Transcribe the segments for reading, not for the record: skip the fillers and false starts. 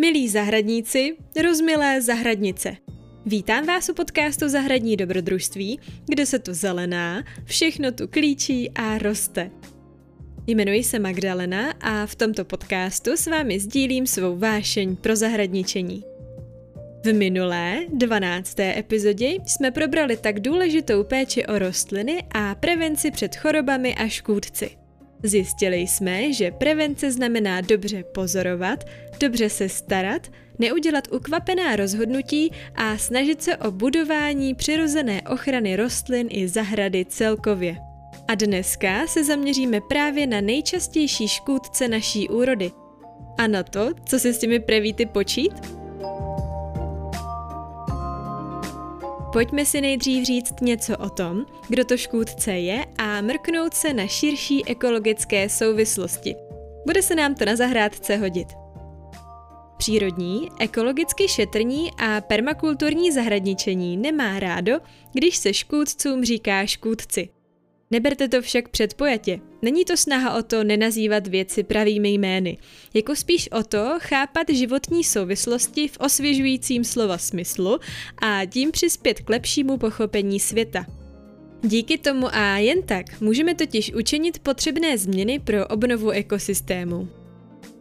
Milí zahradníci, rozmilé zahradnice. Vítám vás u podcastu Zahradní dobrodružství, kde se tu zelená, všechno tu klíčí a roste. Jmenuji se Magdalena a v tomto podcastu s vámi sdílím svou vášeň pro zahradničení. V minulé, 12. epizodě jsme probrali tak důležitou péči o rostliny a prevenci před chorobami a škůdci. Zjistili jsme, že prevence znamená dobře pozorovat, dobře se starat, neudělat ukvapená rozhodnutí a snažit se o budování přirozené ochrany rostlin i zahrady celkově. A dneska se zaměříme právě na nejčastější škůdce naší úrody. A na to, co se s těmi prevíty počít? Pojďme si nejdřív říct něco o tom, kdo to škůdce je a mrknout se na širší ekologické souvislosti. Bude se nám to na zahrádce hodit. Přírodní, ekologicky šetrní a permakulturní zahradničení nemá rádo, když se škůdcům říká škůdci. Neberte to však předpojatě. Není to snaha o to nenazývat věci pravými jmény, jako spíš o to chápat životní souvislosti v osvěžujícím slova smyslu a tím přispět k lepšímu pochopení světa. Díky tomu a jen tak můžeme totiž učinit potřebné změny pro obnovu ekosystému.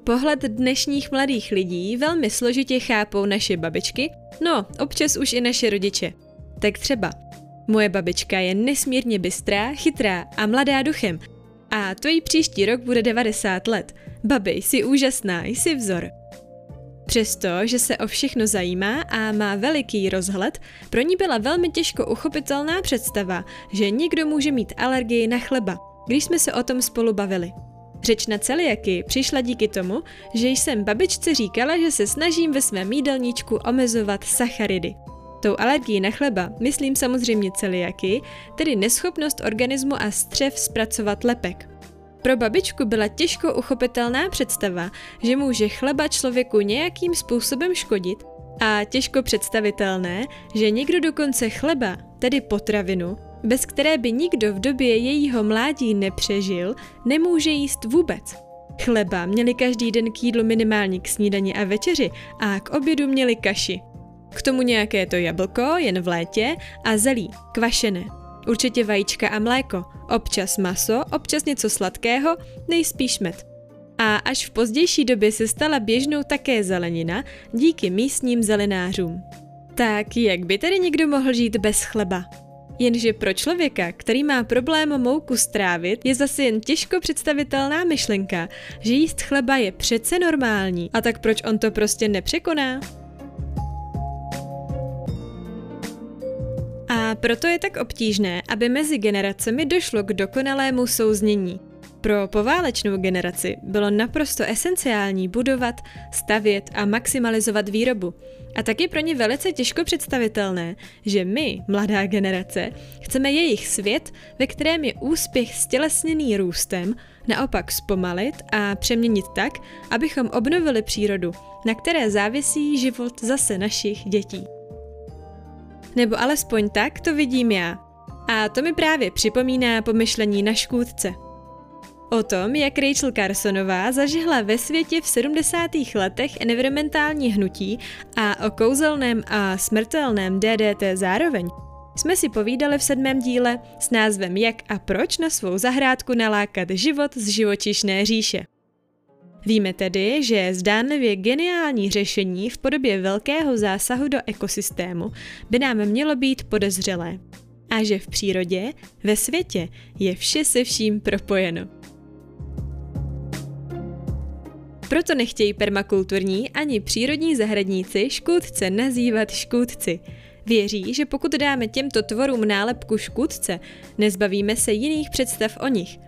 Pohled dnešních mladých lidí velmi složitě chápou naše babičky, no občas už i naše rodiče. Tak třeba: moje babička je nesmírně bystrá, chytrá a mladá duchem. A to jí příští rok bude 90 let. Babi, jsi úžasná, jsi vzor. Přesto, že se o všechno zajímá a má veliký rozhled, pro ní byla velmi těžko uchopitelná představa, že někdo může mít alergii na chleba, když jsme se o tom spolu bavili. Řeč na celiaky přišla díky tomu, že jsem babičce říkala, že se snažím ve svém jídelníčku omezovat sacharidy. Tou alergií na chleba myslím samozřejmě celiaky, tedy neschopnost organismu a střev zpracovat lepek. Pro babičku byla těžko uchopitelná představa, že může chleba člověku nějakým způsobem škodit, a těžko představitelné, že někdo dokonce chleba, tedy potravinu, bez které by nikdo v době jejího mládí nepřežil, nemůže jíst vůbec. Chleba měli každý den k jídlu minimálně k snídani a večeři a k obědu měli kaši. K tomu nějaké to jablko, jen v létě, a zelí, kvašené. Určitě vajíčka a mléko, občas maso, občas něco sladkého, nejspíš med. A až v pozdější době se stala běžnou také zelenina díky místním zelenářům. Tak jak by tedy někdo mohl žít bez chleba? Jenže pro člověka, který má problém mouku strávit, je zase jen těžko představitelná myšlenka, že jíst chleba je přece normální, a tak proč on to prostě nepřekoná? A proto je tak obtížné, aby mezi generacemi došlo k dokonalému souznění. Pro poválečnou generaci bylo naprosto esenciální budovat, stavět a maximalizovat výrobu. A taky pro ně velice těžko představitelné, že my, mladá generace, chceme jejich svět, ve kterém je úspěch stělesněný růstem, naopak zpomalit a přeměnit tak, abychom obnovili přírodu, na které závisí život zase našich dětí. Nebo alespoň tak to vidím já. A to mi právě připomíná pomyšlení na škůdce. O tom, jak Rachel Carsonová zažehla ve světě v 70. letech environmentální hnutí a o kouzelném a smrtelném DDT zároveň, jsme si povídali v 7. díle s názvem Jak a proč na svou zahrádku nalákat život z živočišné říše. Víme tedy, že zdánlivě geniální řešení v podobě velkého zásahu do ekosystému by nám mělo být podezřelé. A že v přírodě, ve světě, je vše se vším propojeno. Proto nechtějí permakulturní ani přírodní zahradníci škůdce nazývat škůdci. Věří, že pokud dáme těmto tvorům nálepku škůdce, nezbavíme se jiných představ o nich.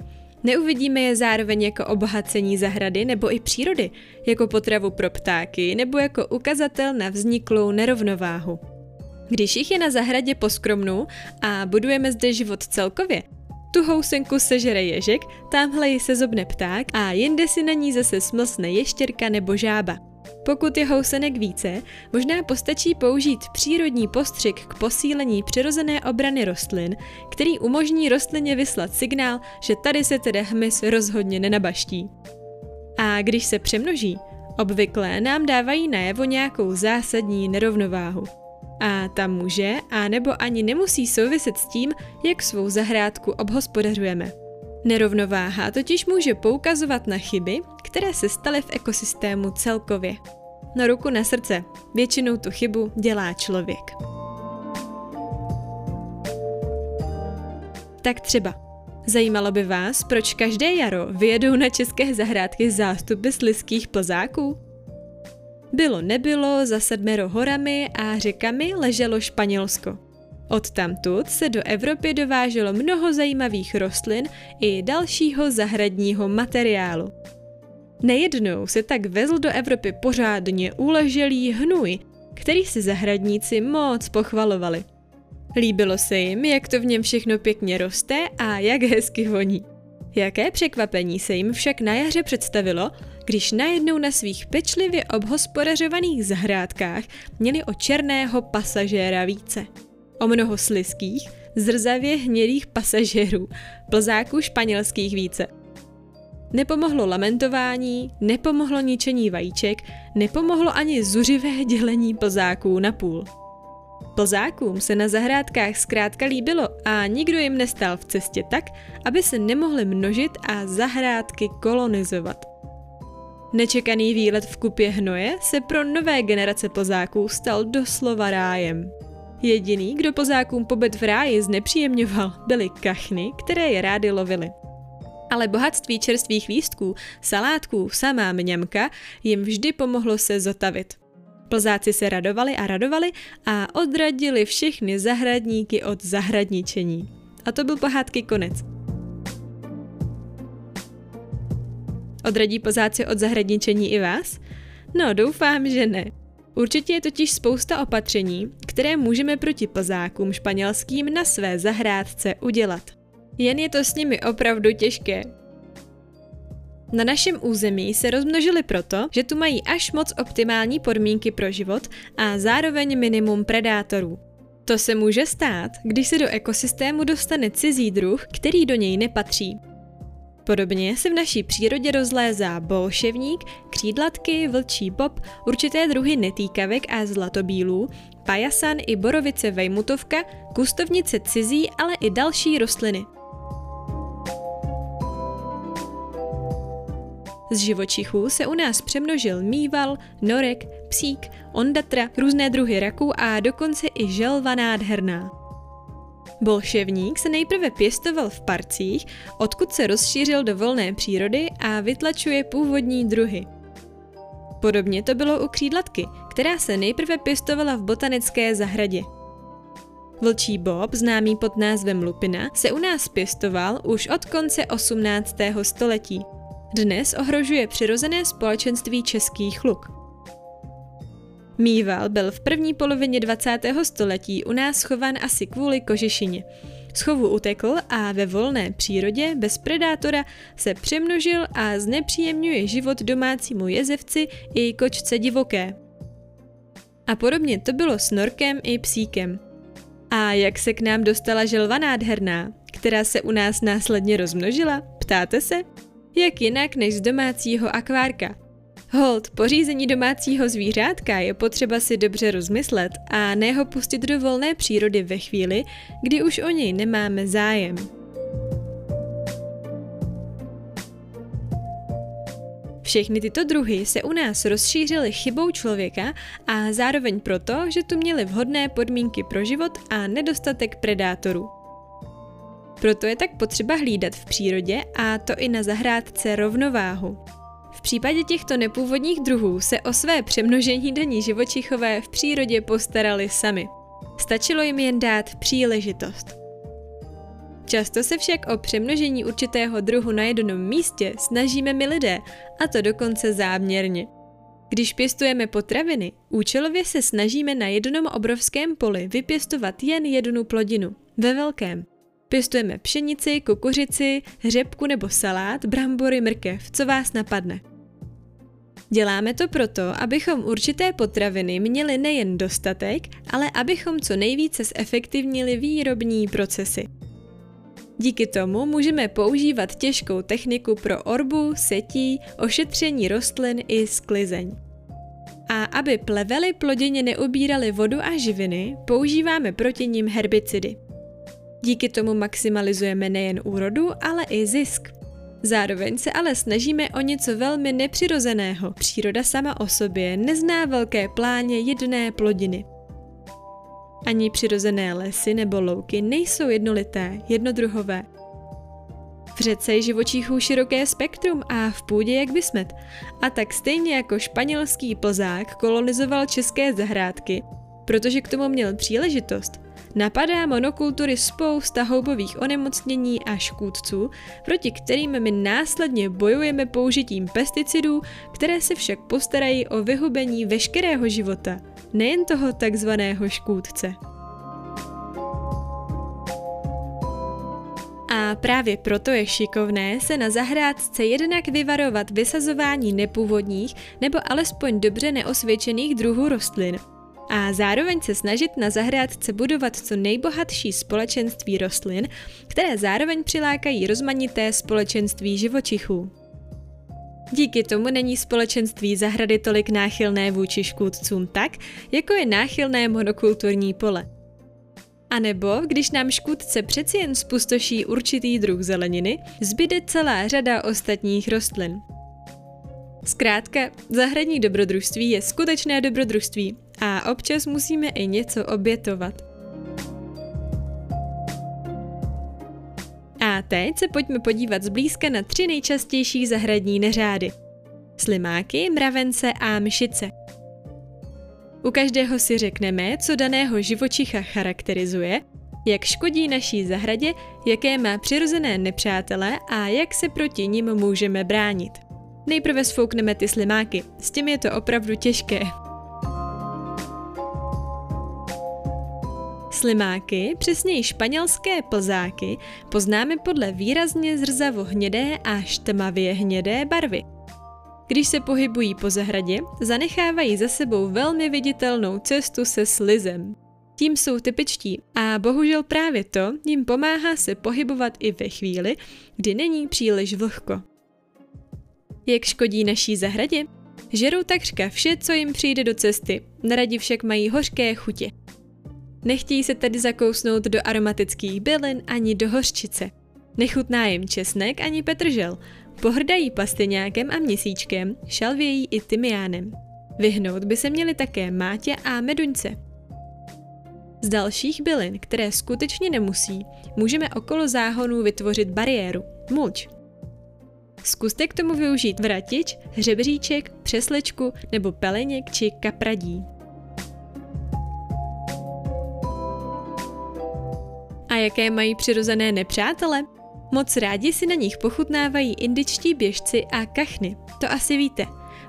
Neuvidíme je zároveň jako obohacení zahrady nebo i přírody, jako potravu pro ptáky nebo jako ukazatel na vzniklou nerovnováhu. Když jich je na zahradě poskromnou a budujeme zde život celkově, tu housenku sežere ježek, támhle ji sezobne pták a jinde si na ní zase smlsne ještěrka nebo žába. Pokud je housenek více, možná postačí použít přírodní postřik k posílení přirozené obrany rostlin, který umožní rostlině vyslat signál, že tady se teda hmyz rozhodně nenabaští. A když se přemnoží, Obvykle nám dávají najevo nějakou zásadní nerovnováhu. A ta může, a nebo ani nemusí souviset s tím, jak svou zahrádku obhospodařujeme. Nerovnováha totiž může poukazovat na chyby, které se staly v ekosystému celkově. No ruku na srdce, většinou tu chybu dělá člověk. Tak třeba. Zajímalo by vás, proč každé jaro vyjedou na české zahrádky zástupy slizkých plzáků? Bylo nebylo, za 7 horami a řekami leželo Španělsko. Odtamtud se do Evropy dováželo mnoho zajímavých rostlin i dalšího zahradního materiálu. Nejednou se tak vezl do Evropy pořádně uleželý hnůj, který si zahradníci moc pochvalovali. Líbilo se jim, jak to v něm všechno pěkně roste a jak hezky voní. Jaké překvapení se jim však na jaře představilo, když najednou na svých pečlivě obhospodařovaných zahrádkách měli o černého pasažéra více. O mnoho slizkých, zrzavě hnědých pasažérů, plzáků španělských více. Nepomohlo lamentování, nepomohlo ničení vajíček, nepomohlo ani zuřivé dělení plzáků na půl. Plzákům se na zahrádkách zkrátka líbilo a nikdo jim nestál v cestě tak, aby se nemohli množit a zahrádky kolonizovat. Nečekaný výlet v kupě hnoje se pro nové generace plzáků stal doslova rájem. Jediný, kdo plzákům pobyt v ráji znepříjemňoval, byly kachny, které je rády lovily. Ale bohatství čerstvých lístků, salátků, samá mňamka jim vždy pomohlo se zotavit. Plzáci se radovali a odradili všechny zahradníky od zahradničení. A to byl pohádky konec. Odradí plzáci od zahradničení i vás? No, doufám, že ne. Určitě je totiž spousta opatření, které můžeme proti plzákům španělským na své zahrádce udělat. Jen je to s nimi opravdu těžké. Na našem území se rozmnožili proto, že tu mají až moc optimální podmínky pro život a zároveň minimum predátorů. To se může stát, když se do ekosystému dostane cizí druh, který do něj nepatří. Podobně se v naší přírodě rozlézá bolševník, křídlatky, vlčí bob, určité druhy netýkavek a zlatobílů, pajasan i borovice vejmutovka, kustovnice cizí, ale i další rostliny. Z živočichů se u nás přemnožil mýval, norek, psík, ondatra, různé druhy raků a dokonce i želva nádherná. Bolševník se nejprve pěstoval v parcích, odkud se rozšířil do volné přírody a vytlačuje původní druhy. Podobně to bylo u křídlatky, která se nejprve pěstovala v botanické zahradě. Vlčí bob, známý pod názvem lupina, se u nás pěstoval už od konce 18. století. Dnes ohrožuje přirozené společenství českých luk. Mýval byl v první polovině 20. století u nás schovan asi kvůli kožešině. Z chovu utekl a ve volné přírodě bez predátora se přemnožil a znepříjemňuje život domácímu jezevci i kočce divoké. A podobně to bylo s norkem i psíkem. A jak se k nám dostala želva nádherná, která se u nás následně rozmnožila, ptáte se? Jak jinak než z domácího akvárka. Holt, pořízení domácího zvířátka je potřeba si dobře rozmyslet a ne ho pustit do volné přírody ve chvíli, kdy už o něj nemáme zájem. Všechny tyto druhy se u nás rozšířily chybou člověka a zároveň proto, že tu měly vhodné podmínky pro život a nedostatek predátorů. Proto je tak potřeba hlídat v přírodě a to i na zahrádce rovnováhu. V případě těchto nepůvodních druhů se o své přemnožení daní živočichové v přírodě postarali sami. Stačilo jim jen dát příležitost. Často se však o přemnožení určitého druhu na jednom místě snažíme my lidé, a to dokonce záměrně. Když pěstujeme potraviny, účelově se snažíme na jednom obrovském poli vypěstovat jen jednu plodinu, ve velkém. Pěstujeme pšenici, kukuřici, řepku nebo salát, brambory, mrkev, co vás napadne. Děláme to proto, abychom určité potraviny měli nejen dostatek, ale abychom co nejvíce zefektivnili výrobní procesy. Díky tomu můžeme používat těžkou techniku pro orbu, setí, ošetření rostlin i sklizeň. A aby plevely ploděně neubíraly vodu a živiny, používáme proti nim herbicidy. Díky tomu maximalizujeme nejen úrodu, ale i zisk. Zároveň se ale snažíme o něco velmi nepřirozeného. Příroda sama o sobě nezná velké pláně jedné plodiny. Ani přirozené lesy nebo louky nejsou jednolité, jednodruhové. V řece je živočichů široké spektrum a v půdě jak vysmet. A tak stejně jako španělský plzák kolonizoval české zahrádky, protože k tomu měl příležitost, napadá monokultury spousta houbových onemocnění a škůdců, proti kterým my následně bojujeme použitím pesticidů, které se však postarají o vyhubení veškerého života, nejen toho takzvaného škůdce. A právě proto je šikovné se na zahrádce jednak vyvarovat vysazování nepůvodních nebo alespoň dobře neosvědčených druhů rostlin. A zároveň se snažit na zahrádce budovat co nejbohatší společenství rostlin, které zároveň přilákají rozmanité společenství živočichů. Díky tomu není společenství zahrady tolik náchylné vůči škůdcům tak, jako je náchylné monokulturní pole. A nebo, když nám škůdce přeci jen spustoší určitý druh zeleniny, zbyde celá řada ostatních rostlin. Zkrátka, zahradní dobrodružství je skutečné dobrodružství a občas musíme i něco obětovat. A teď se pojďme podívat zblízka na 3 nejčastější zahradní neřády. Slimáky, mravence a mšice. U každého si řekneme, co daného živočicha charakterizuje, jak škodí naší zahradě, jaké má přirozené nepřátele a jak se proti nim můžeme bránit. Nejprve sfoukneme ty slimáky, s těmi je to opravdu těžké. Slimáky, přesněji španělské plzáky, poznáme podle výrazně zrzavohnědé až tmavě hnědé barvy. Když se pohybují po zahradě, zanechávají za sebou velmi viditelnou cestu se slizem. Tím jsou typičtí a bohužel právě to jim pomáhá se pohybovat i ve chvíli, kdy není příliš vlhko. Jak škodí naší zahradě? Žerou takřka vše, co jim přijde do cesty, neradi však mají hořké chutě. Nechtějí se tedy zakousnout do aromatických bylin ani do hořčice. Nechutná jim česnek ani petržel. Pohrdají pastyňákem a měsíčkem, šalvějí i tymiánem. Vyhnout by se měli také mátě a meduňce. Z dalších bylin, které skutečně nemusí, můžeme okolo záhonů vytvořit bariéru, mulč. Zkuste k tomu využít vratič, hřebříček, přeslečku nebo peleněk či kapradí. A jaké mají přirozené nepřátele? Moc rádi si na nich pochutnávají indičtí běžci a kachny, to asi víte.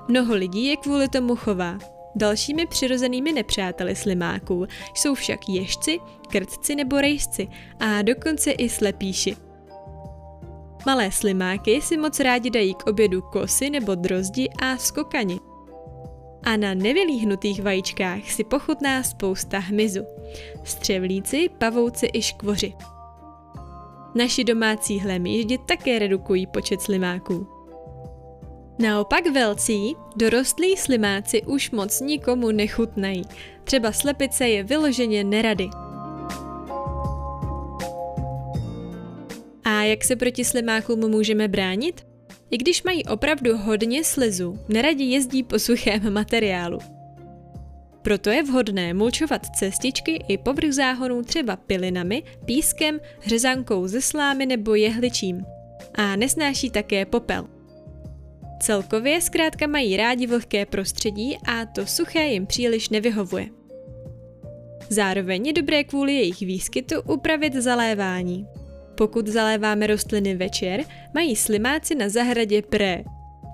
Mnoho lidí je kvůli tomu chová. Dalšími přirozenými nepřáteli slimáků jsou však ježci, krtci nebo rejsci a dokonce i slepíši. Malé slimáky si moc rádi dají k obědu kosy nebo drozdi a skokani. A na nevylíhnutých vajíčkách si pochutná spousta hmyzu, střevlíci, pavouci i škvoři. Naši domácí hlemýždi také redukují počet slimáků. Naopak velcí, dorostlí slimáci už moc nikomu nechutnají. Třeba slepice je vyloženě nerady. A jak se proti slimákům můžeme bránit? I když mají opravdu hodně slizu, neradi jezdí po suchém materiálu. Proto je vhodné mulčovat cestičky i povrch záhonů třeba pilinami, pískem, řezankou ze slámy nebo jehličím. A nesnáší také popel. Celkově zkrátka mají rádi vlhké prostředí a to suché jim příliš nevyhovuje. Zároveň je dobré kvůli jejich výskytu upravit zalévání. Pokud zaléváme rostliny večer, mají slimáci na zahradě pré.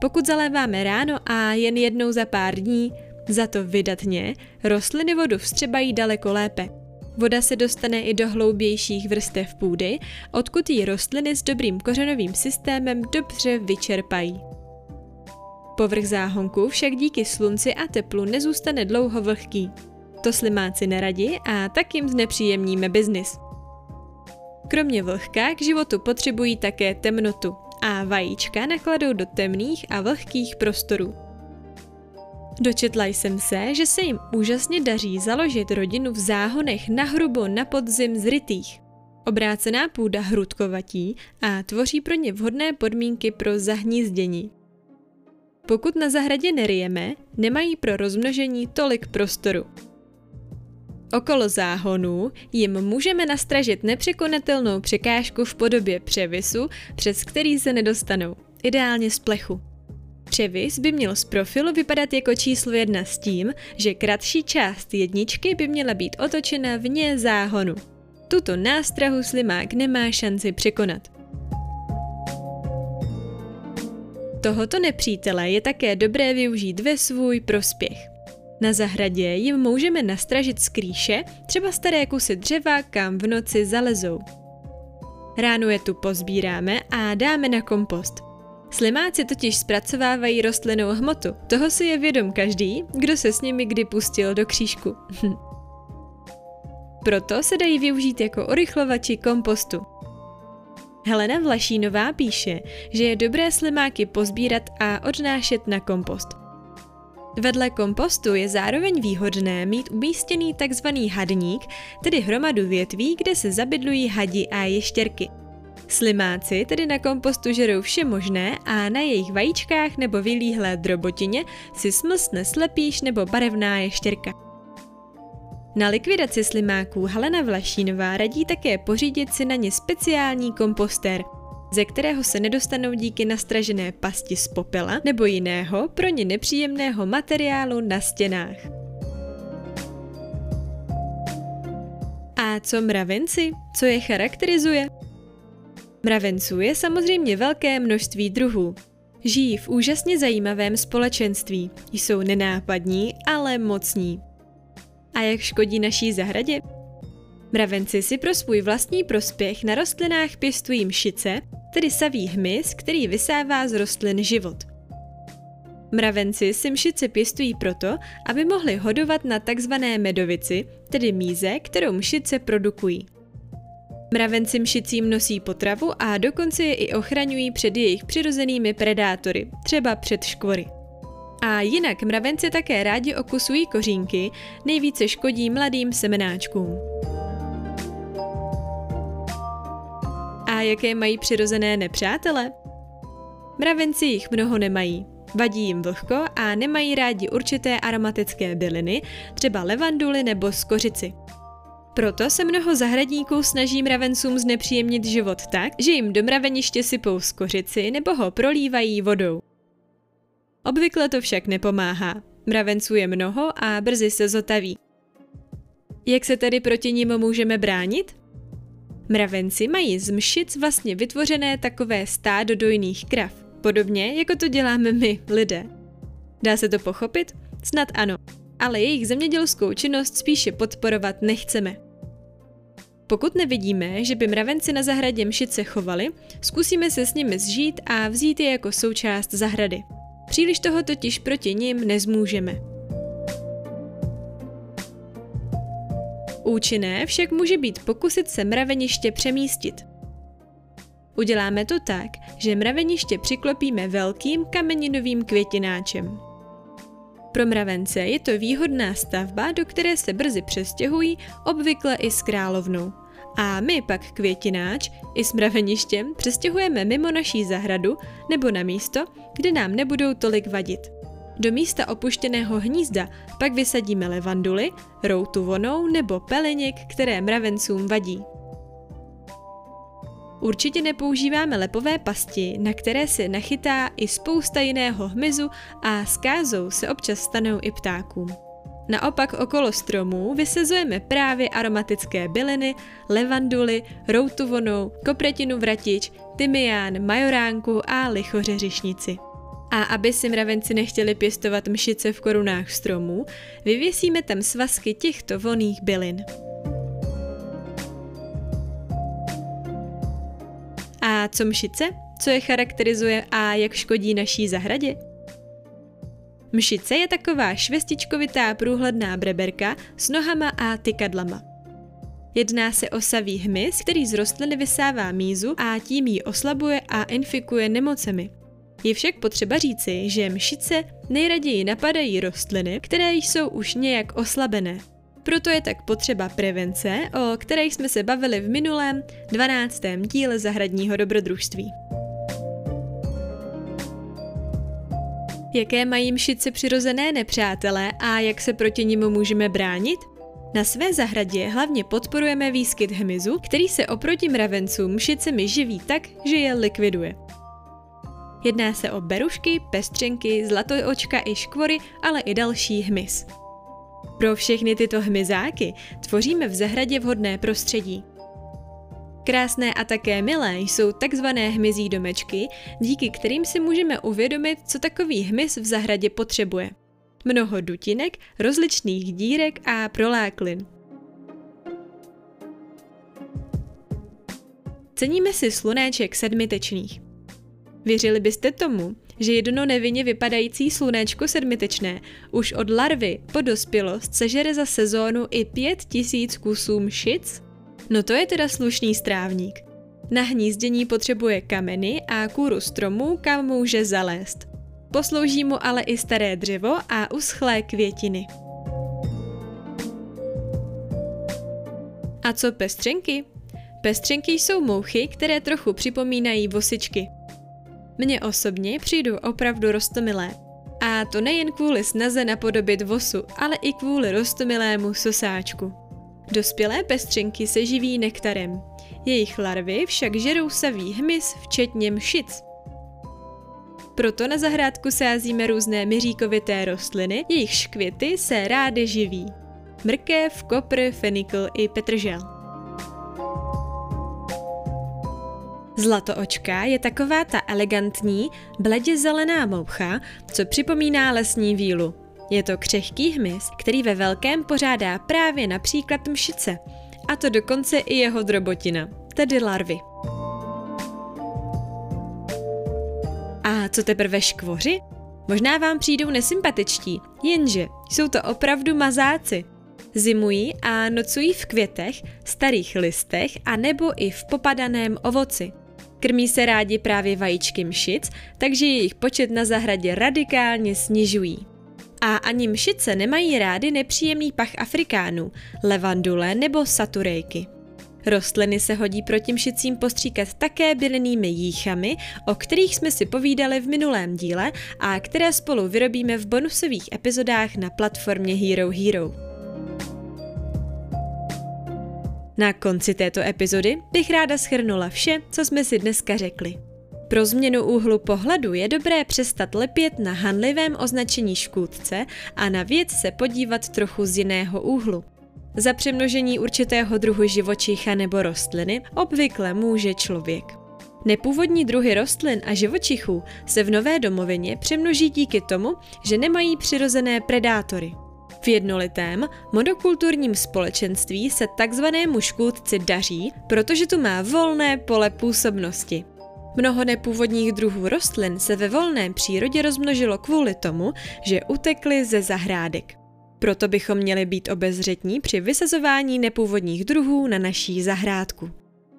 Pokud zaléváme ráno a jen jednou za pár dní, za to vydatně, rostliny vodu vstřebají daleko lépe. Voda se dostane i do hloubějších vrstev půdy, odkud ji rostliny s dobrým kořenovým systémem dobře vyčerpají. Povrch záhonku však díky slunci a teplu nezůstane dlouho vlhký. To slimáci neradi a tak jim znepříjemníme byznys. Kromě vlhka k životu potřebují také temnotu a vajíčka nakladou do temných a vlhkých prostorů. Dočetla jsem se, že se jim úžasně daří založit rodinu v záhonech nahrubo na podzim zrytých. Obrácená půda hrudkovatí a tvoří pro ně vhodné podmínky pro zahnízdění. Pokud na zahradě neryjeme, nemají pro rozmnožení tolik prostoru. Okolo záhonů jim můžeme nastražit nepřekonatelnou překážku v podobě převisu, přes který se nedostanou, ideálně z plechu. Převis by měl z profilu vypadat jako číslo 1 s tím, že kratší část jedničky by měla být otočena vně záhonu. Tuto nástrahu slimák nemá šanci překonat. Tohoto nepřítele je také dobré využít ve svůj prospěch. Na zahradě jim můžeme nastražit skrýše, třeba staré kusy dřeva, kam v noci zalezou. Ráno je tu pozbíráme a dáme na kompost. Slimáci totiž zpracovávají rostlinnou hmotu, toho si je vědom každý, kdo se s nimi kdy pustil do křížku. Proto se dají využít jako urychlovači kompostu. Helena Vlašínová píše, že je dobré slimáky pozbírat a odnášet na kompost. Vedle kompostu je zároveň výhodné mít umístěný tzv. Hadník, tedy hromadu větví, kde se zabydlují hadi a ještěrky. Slimáci tedy na kompostu žerou vše možné a na jejich vajíčkách nebo vylíhlé drobotině si smlsne slepíš nebo barevná ještěrka. Na likvidaci slimáků Helena Vlašínová radí také pořídit si na ně speciální kompostér, ze kterého se nedostanou díky nastražené pasti z popela nebo jiného pro ně nepříjemného materiálu na stěnách. A co mravenci? Co je charakterizuje? Mravenců je samozřejmě velké množství druhů. Žijí v úžasně zajímavém společenství, jsou nenápadní, ale mocní. A jak škodí naší zahradě? Mravenci si pro svůj vlastní prospěch na rostlinách pěstují mšice, tedy saví hmyz, který vysává z rostlin život. Mravenci si mšice pěstují proto, aby mohli hodovat na tzv. Medovici, tedy míze, kterou mšice produkují. Mravenci mšicím nosí potravu a dokonce je i ochraňují před jejich přirozenými predátory, třeba před škvory. A jinak mravenci také rádi okusují kořínky, nejvíce škodí mladým semenáčkům. A jaké mají přirozené nepřátele? Mravenci jich mnoho nemají. Vadí jim vlhko a nemají rádi určité aromatické byliny, třeba levanduly nebo skořici. Proto se mnoho zahradníků snaží mravencům znepříjemnit život tak, že jim do mraveniště sypou skořici nebo ho prolívají vodou. Obvykle to však nepomáhá. Mravenců je mnoho a brzy se zotaví. Jak se tedy proti nim můžeme bránit? Mravenci mají z mšic vlastně vytvořené takové stádo dojných krav, podobně jako to děláme my, lidé. Dá se to pochopit? Snad ano, ale jejich zemědělskou činnost spíše podporovat nechceme. Pokud nevidíme, že by mravenci na zahradě mšice chovali, zkusíme se s nimi sžít a vzít je jako součást zahrady. Příliš toho totiž proti nim nezmůžeme. Účinné však může být pokusit se mraveniště přemístit. Uděláme to tak, že mraveniště přiklopíme velkým kameninovým květináčem. Pro mravence je to výhodná stavba, do které se brzy přestěhují, obvykle i s královnou. A my pak květináč i s mraveništěm přestěhujeme mimo naší zahradu nebo na místo, kde nám nebudou tolik vadit. Do místa opuštěného hnízda pak vysadíme levanduly, routu vonou nebo peleněk, které mravencům vadí. Určitě nepoužíváme lepové pasti, na které se nachytá i spousta jiného hmyzu a skázou se občas stanou i ptákům. Naopak okolo stromů vysazujeme právě aromatické byliny, levanduly, routu vonou, kopretinu vratič, tymián, majoránku a lichořeřišnici. A aby si mravenci nechtěli pěstovat mšice v korunách stromů, vyvěsíme tam svazky těchto vonných bylin. A co mšice? Co je charakterizuje a jak škodí naší zahradě? Mšice je taková švestičkovitá průhledná breberka s nohama a tykadlama. Jedná se o savý hmyz, který z rostliny vysává mízu a tím ji oslabuje a infikuje nemocemi. Je však potřeba říci, že mšice nejraději napadají rostliny, které jsou už nějak oslabené. Proto je tak potřeba prevence, o které jsme se bavili v minulém 12. díle Zahradního dobrodružství. Jaké mají mšice přirozené nepřátelé a jak se proti nim můžeme bránit? Na své zahradě hlavně podporujeme výskyt hmyzu, který se oproti mravencům mšicemi živí tak, že je likviduje. Jedná se o berušky, pestřenky, zlatoočka i škvory, ale i další hmyz. Pro všechny tyto hmyzáky tvoříme v zahradě vhodné prostředí. Krásné a také milé jsou takzvané hmyzí domečky, díky kterým si můžeme uvědomit, co takový hmyz v zahradě potřebuje. Mnoho dutinek, rozličných dírek a proláklin. Ceníme si slunéček sedmitečných. Věřili byste tomu, že jedno nevinně vypadající slunéčko sedmitečné už od larvy po dospělost sežere za sezónu i 5000 kusů mšic? No to je teda slušný strávník. Na hnízdění potřebuje kameny a kůru stromů, kam může zalézt. Poslouží mu ale i staré dřevo a uschlé květiny. A co pestřenky? Pestřenky jsou mouchy, které trochu připomínají vosičky. Mně osobně přijdou opravdu roztomilé. A to nejen kvůli snaze napodobit vosu, ale i kvůli roztomilému sosáčku. Dospělé pestřenky se živí nektarem. Jejich larvy však žerou savý hmyz, včetně mšic. Proto na zahrádku sázíme různé myříkovité rostliny, jejich škvěty se rády živí. Mrkev, kopr, fenikl i petržel. Zlatoočka je taková ta elegantní, bledě zelená moucha, co připomíná lesní vílu. Je to křehký hmyz, který ve velkém pořádá právě například mšice, a to dokonce i jeho drobotina, tedy larvy. A co teprve škvoři? Možná vám přijdou nesympatičtí, jenže jsou to opravdu mazáci. Zimují a nocují v květech, starých listech a nebo i v popadaném ovoci. Krmí se rádi právě vajíčky mšic, takže jejich počet na zahradě radikálně snižují. A ani mšice nemají rády nepříjemný pach Afrikánů, levandule nebo saturejky. Rostliny se hodí proti mšicím postříkat také bylinnými jíchami, o kterých jsme si povídali v minulém díle a které spolu vyrobíme v bonusových epizodách na platformě Hero Hero. Na konci této epizody bych ráda shrnula vše, co jsme si dneska řekli. Pro změnu úhlu pohledu je dobré přestat lepět na hanlivém označení škůdce a na věc se podívat trochu z jiného úhlu. Za přemnožení určitého druhu živočicha nebo rostliny obvykle může člověk. Nepůvodní druhy rostlin a živočichů se v nové domovině přemnoží díky tomu, že nemají přirozené predátory. V jednolitém, monokulturním společenství se takzvanému škůdci daří, protože tu má volné pole působnosti. Mnoho nepůvodních druhů rostlin se ve volném přírodě rozmnožilo kvůli tomu, že utekly ze zahrádek. Proto bychom měli být obezřetní při vysazování nepůvodních druhů na naší zahrádku.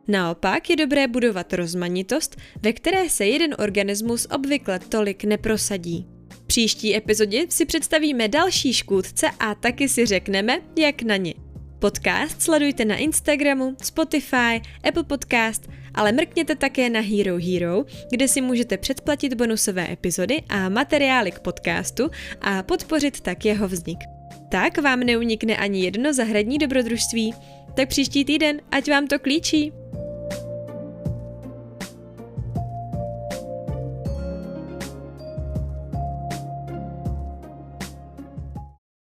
Naopak je dobré budovat rozmanitost, ve které se jeden organismus obvykle tolik neprosadí. V příští epizodě si představíme další škůdce a taky si řekneme, jak na ně. Podcast sledujte na Instagramu, Spotify, Apple Podcast, ale mrkněte také na Hero Hero, kde si můžete předplatit bonusové epizody a materiály k podcastu a podpořit tak jeho vznik. Tak vám neunikne ani jedno zahradní dobrodružství. Tak příští týden, ať vám to klíčí!